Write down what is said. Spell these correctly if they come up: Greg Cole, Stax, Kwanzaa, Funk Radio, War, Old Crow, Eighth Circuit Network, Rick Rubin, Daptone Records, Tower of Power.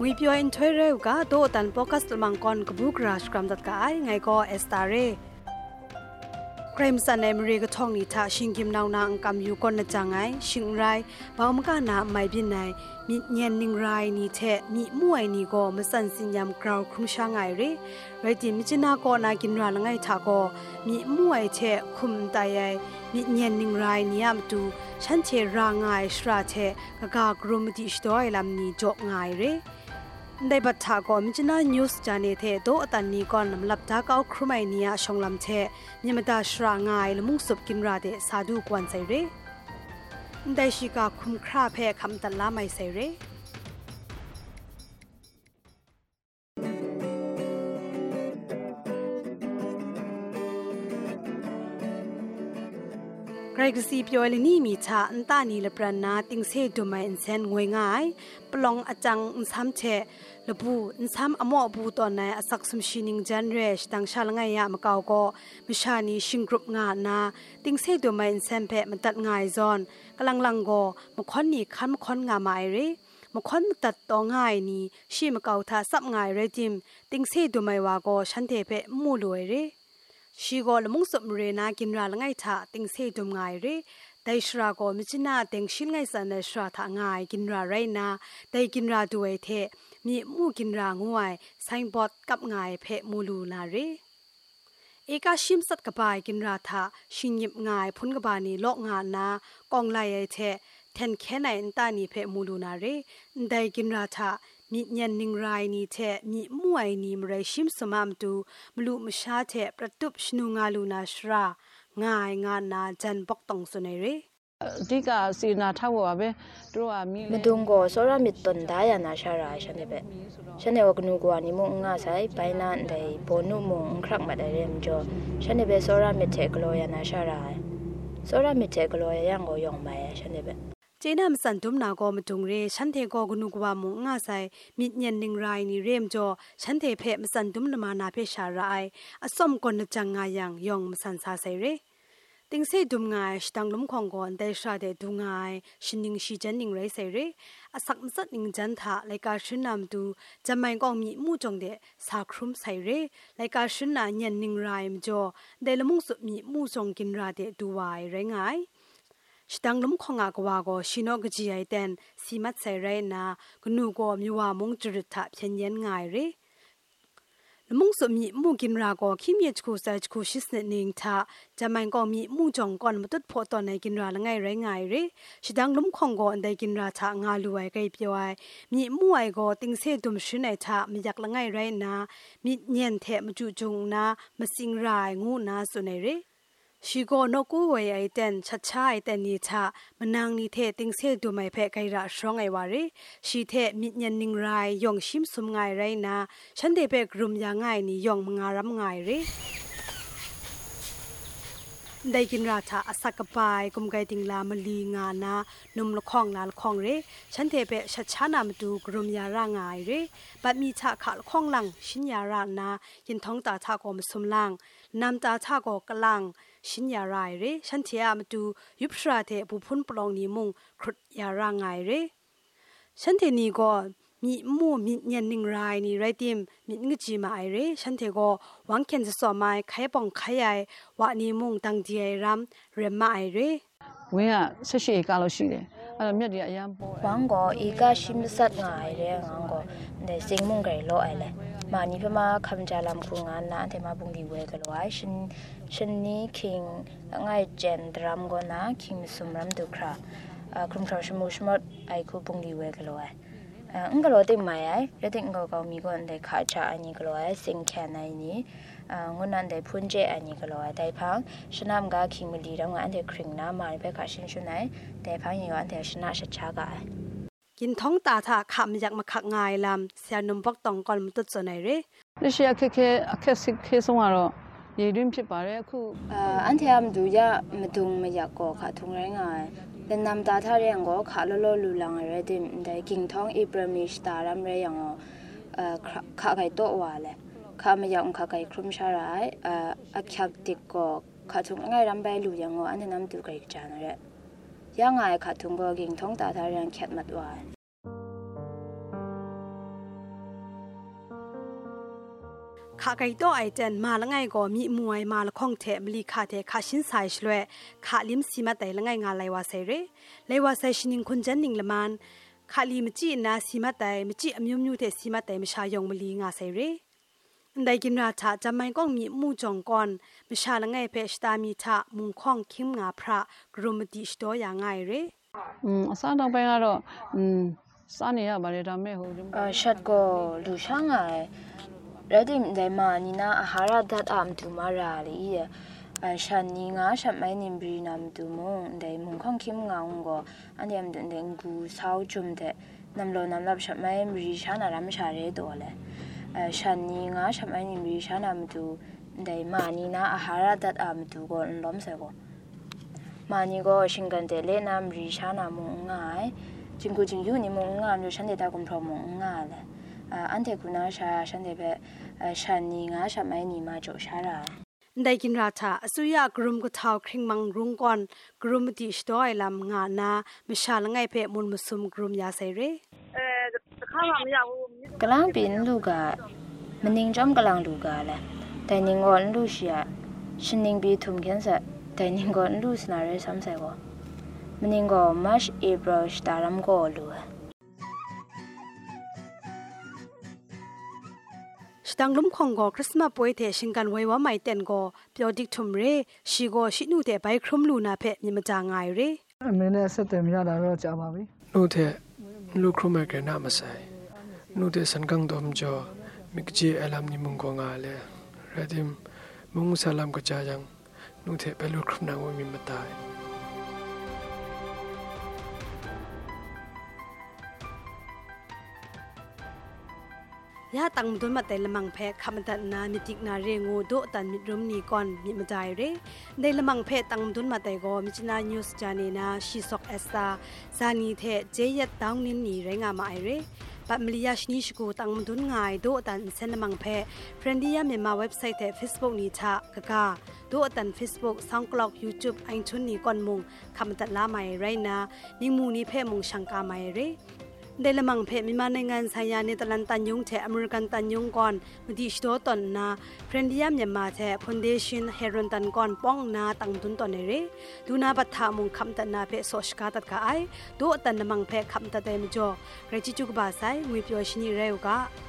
Wipyo in Toyreu ga do tan podcast mangkon kbuk rash kram dat ka ai ngai ko estare Crimson Emery ga thong ni tha singkim naw na angkam yu kon na changai singrai baum ka na mai bin nai mi nyen ning rai ni the mi muai ni go masan sinyam kraw khum shangai re raiti mi china ko na kinra ngai tha ko mi muai the khum tai ai mi nyen ning rai niam tu chanche rangai shra the ka ga grumti stoi lam ni jok ngai re They but Tagom Jina news Janete, do at a Nikon Laptaka, Crumania, Shonglamte, Yamada Shrangai, Musub Kinrade, Sadu Guansere. They she got cum crape, come the lama sere. Greg Cole ni mi tha antani le prana ting se do mai insen ngoi ngai plong achang nsam che lebu nsam amo bu ton nai asak sum shining janresh tang shal ngai ya makau ko mishani sing group nga na ting se do mai insen phe matat ngai zon kalang lang go mokhon ni kham khon nga mai re mokhon tat to ngai ni shi makau tha sap ngai re tim ting se do mai wa go shante phe mu loi re She got a monk submarina, Kinra Langata, things he to my re. They shrug or Michina, things she lays and a shrata ngai, Kinra Reina, they Kinra do a te, me Mukinra Nguai, signboard cup ngai, pet Muluna re. Eka shim sat kabai, Kinrata, shin yip ngai, Pungabani, Lokna na, Gong Lai te, ten canna and tiny pet Muluna re, they Kinrata. Meet Yanning Rai ni te, meet Muai ni Mre Shim Somam do, Mlu Mshate, Pratup Snungaluna Shra, Ngai Ngana, Jan Boktong Sonere. Diga Sina Tawabe, drew a meal. Medungo, Sora Miton Diana Shara Shanebe. Shaneognuguani Mungasai, Painan de Bonumo, Crackmadam Jo, Shanebe Sora Mite Gloyana Shara. Sora Mite Gloya Yango Yong Maya Shanebe. Jenam Santum Nago Matunre, Shante Gogunuguam Ngasai, Mid Yenning Rai ni Remjo, Shante Pep Santum Namana Pesharai, a som Konachangayang, Yong Sansasere. Things say Dumgai, Stanglum Congo, and they shade Dungai, Shining Shi Jenning Raisere, a Sakmsatning Janta, like our Shunam do, Jamangong meet Mujonde, Sakrum Sire, like our Shuna Yenning Raim Jo, Delamus meet Mujonkin Rade, Duai Rengai. Stang lum konga gwago, shino gji den, simat sere na, gnugo mua mung jurita, yen yen ngaire. The monks of meat mugin rago, kimyachku sajku shisnitting ta, Jamango meat mujong gone mutut poton a ginra ngaire ngaire. Stang lum kongo and they ginrata ngalua gape yoi. Meat muai go, things he dum shineta, miyak langaire na, meat yen te mjujung na, missing rai nguna sonere. She go no go way I then chachai then nita, Manang ni te things he do my pet gaira strong I worry. She te mid yanning rai, young shim sum ngai raina, Shande beg room yang I ni young mangaram ngai re. Daikin rata, a sakapai, gum guiding lam lingana, num lokong lal kong re, Shande beg shachanam do groom yarang I re, but me tak kong lang, shinyarana, yin tong ta takom sum lang, nam ta tako kalang. Shinyarai re, Shantia matu, Yupshrate, Pupun Plong ni mung, Krut Yarangai re. Shante ni go, meet moo, meet yanning rai ni redim, meet Nijima ire, Shante go, one can saw my Kaibong Kayai, what ni mung dang di ram, Rema ire. We are Sashi Galoshide, and a media yam. Wango, Iga shim sat ngai, Ango, the sing mungai low island. Mani Pama Kamjalam Kungana, Temabungi Wagaloi, Shani King, Ngai Jen Dram Gona, King Sumram Dukra, Kumtrashamushmot, Iku Bungi Wagaloi. Ungalo de Maya, letting go Migo and the Kacha and Nicolai, Sing Canaini, Unan de Punje and Nicolai, Depang, Shanamga King Mididam and the Kringna, Maribeka Shinshunai, Depang, you and the Shanasha Chagai. Kin tong tata kam yak makak ngai lam sianum bok tong kon mutut sonai re Russia keke akasik kesongaro yerim phipare khu antheam du ya medung me yakko kha thungai ngai The Nam Data Yango, Kalolo Lulang, Redim, the King Tong Ibramish Daram Rayango, Kakai Dotwale, Kamayang Kakai Krumsharai, a Kakdiko, Katungaram by Luyango, and the Nam to Greek Generate. Young I Katungo, King Tong Datarian Katmatwai. Kakaito I then Malangai go meet Muay Malakong te Mlikate Kashin Sai Shlue, Katlim Simate Langanga Lewasere, Lewasation in Kunjaning Leman, Katlim Gina Simate, Michi Mute Simate Mishayong Mlinga Sere. Daginata, Jamaigon meet Mujong Gon, Mishalangai Pestamita, Munkong Kimga Pra, Grumadish Doyangai. Santa Bangaro, Sanya Baridame, Shadgo Lushangai. Redim de manina ahara that am to marali. I shaninga shat my name brinam to moon, de munkong kim ngango, and am then goo sao jum de Namlo Namlab shat my name rishana ramshare dole. I shaninga shat my name rishanam to de manina ahara that am to go and lomsego. Manigo shingandele nam rishana mungai, Jingujin unimunga, and shandetagum promungale. Ante Kunasha Shandebe Shaninga Shamani Majo Shara. Daginrata, Suya Grum Gutau Kringmang Rungon, Grum Dish Doilam Ngana, Mishalangape Munmusum Grum Yasere. Galang bin Luga, Mening Jam Galang Lugale, Dining on Lucia, Shining be Tumkinsa, Dining on Lucinare Samsego, Meningo Mash Ebrosh Daram Golua. Danglum Congo, Christmas poete, Shingan Wawa might then go, Piodictum Re, she go, she knew that by Crum Luna pet Nimadang Ire. I mean, I said them Yada Roja Mavi. Note, Lucrumac and Amasai. Notice and Gangdom Joe, McG Alamni Mungongale, Redim, Mungusalam Gajang, Note, Belucrumna women Matai. Ya tang dun mat lemang phe khamdat na mitik na rengo do tan midrum ni kon mi majai re dei lemang phe tang dun mat go michina news channel na shisok esta sani the jeyat tang nin ni renga mai re pamliya shni shku tang dun ngai do tan sen lemang phe friendia mema website the facebook ni tha kaka do tan facebook soundcloud youtube ain chun ni kon mung khamdat la mai re na ningmu ni phe mung shangka mai re Delamang Pet Mimanangan Sayani Talantan Yung Te American Tan Yung Gon, Mudishto Tonna, Prendiam Yamate, Foundation, Heron Tan Gon Pong Na Tangtun Tonere, Duna Batamung Kamtana Pet Soshkata Kai, Do Tanamang Pet Kamta Demjo, Rechichuk Basai, Whip Yoshini Reuga.